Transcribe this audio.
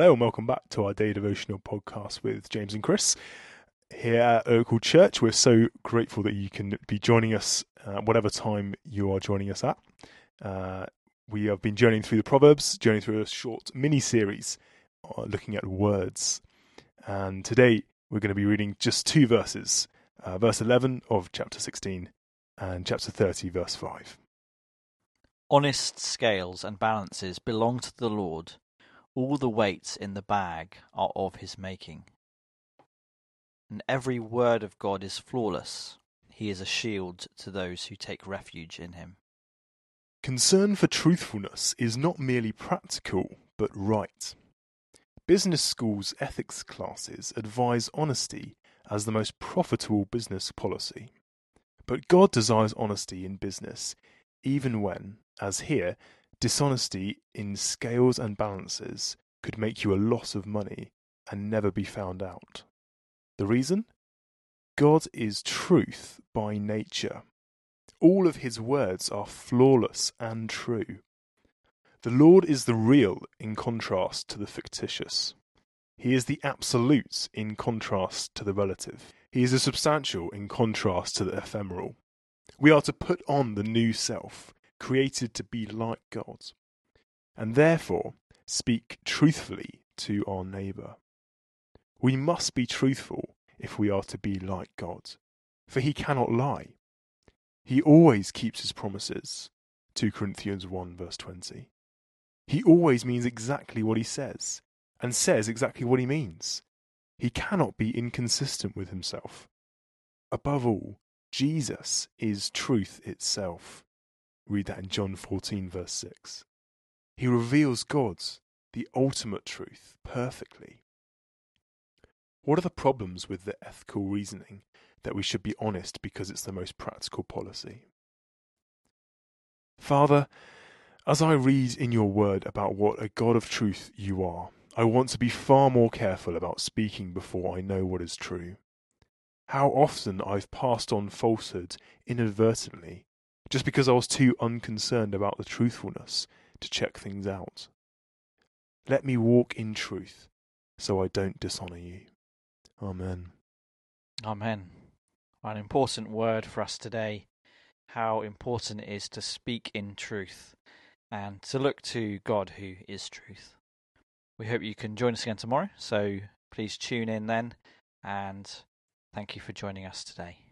Hello and welcome back to our Day Devotional podcast with James and Chris here at Oakwood Church. We're so grateful that you can be joining us whatever time you are joining us at. We have been journeying through the Proverbs, journeying through a short mini-series looking at words. And today we're going to be reading just two verses, verse 11 of chapter 16 and chapter 30, verse 5. Honest scales and balances belong to the Lord. All the weights in the bag are of his making. And every word of God is flawless. He is a shield to those who take refuge in him. Concern for truthfulness is not merely practical, but right. Business school's ethics classes advise honesty as the most profitable business policy. But God desires honesty in business, even when, as here, dishonesty in scales and balances could make you a loss of money and never be found out. The reason? God is truth by nature. All of his words are flawless and true. The Lord is the real in contrast to the fictitious. He is the absolute in contrast to the relative. He is the substantial in contrast to the ephemeral. We are to put on the new self, created to be like God, and therefore speak truthfully to our neighbour. We must be truthful if we are to be like God, for he cannot lie. He always keeps his promises, 2 Corinthians 1 verse 20. He always means exactly what he says, and says exactly what he means. He cannot be inconsistent with himself. Above all, Jesus is truth itself. Read that in John 14, verse 6. He reveals God's, the ultimate truth, perfectly. What are the problems with the ethical reasoning that we should be honest because it's the most practical policy? Father, as I read in your word about what a God of truth you are, I want to be far more careful about speaking before I know what is true. How often I've passed on falsehood inadvertently, just because I was too unconcerned about the truthfulness to check things out. Let me walk in truth, so I don't dishonour you. Amen. Amen. An important word for us today, how important it is to speak in truth and to look to God who is truth. We hope you can join us again tomorrow, so please tune in then, and thank you for joining us today.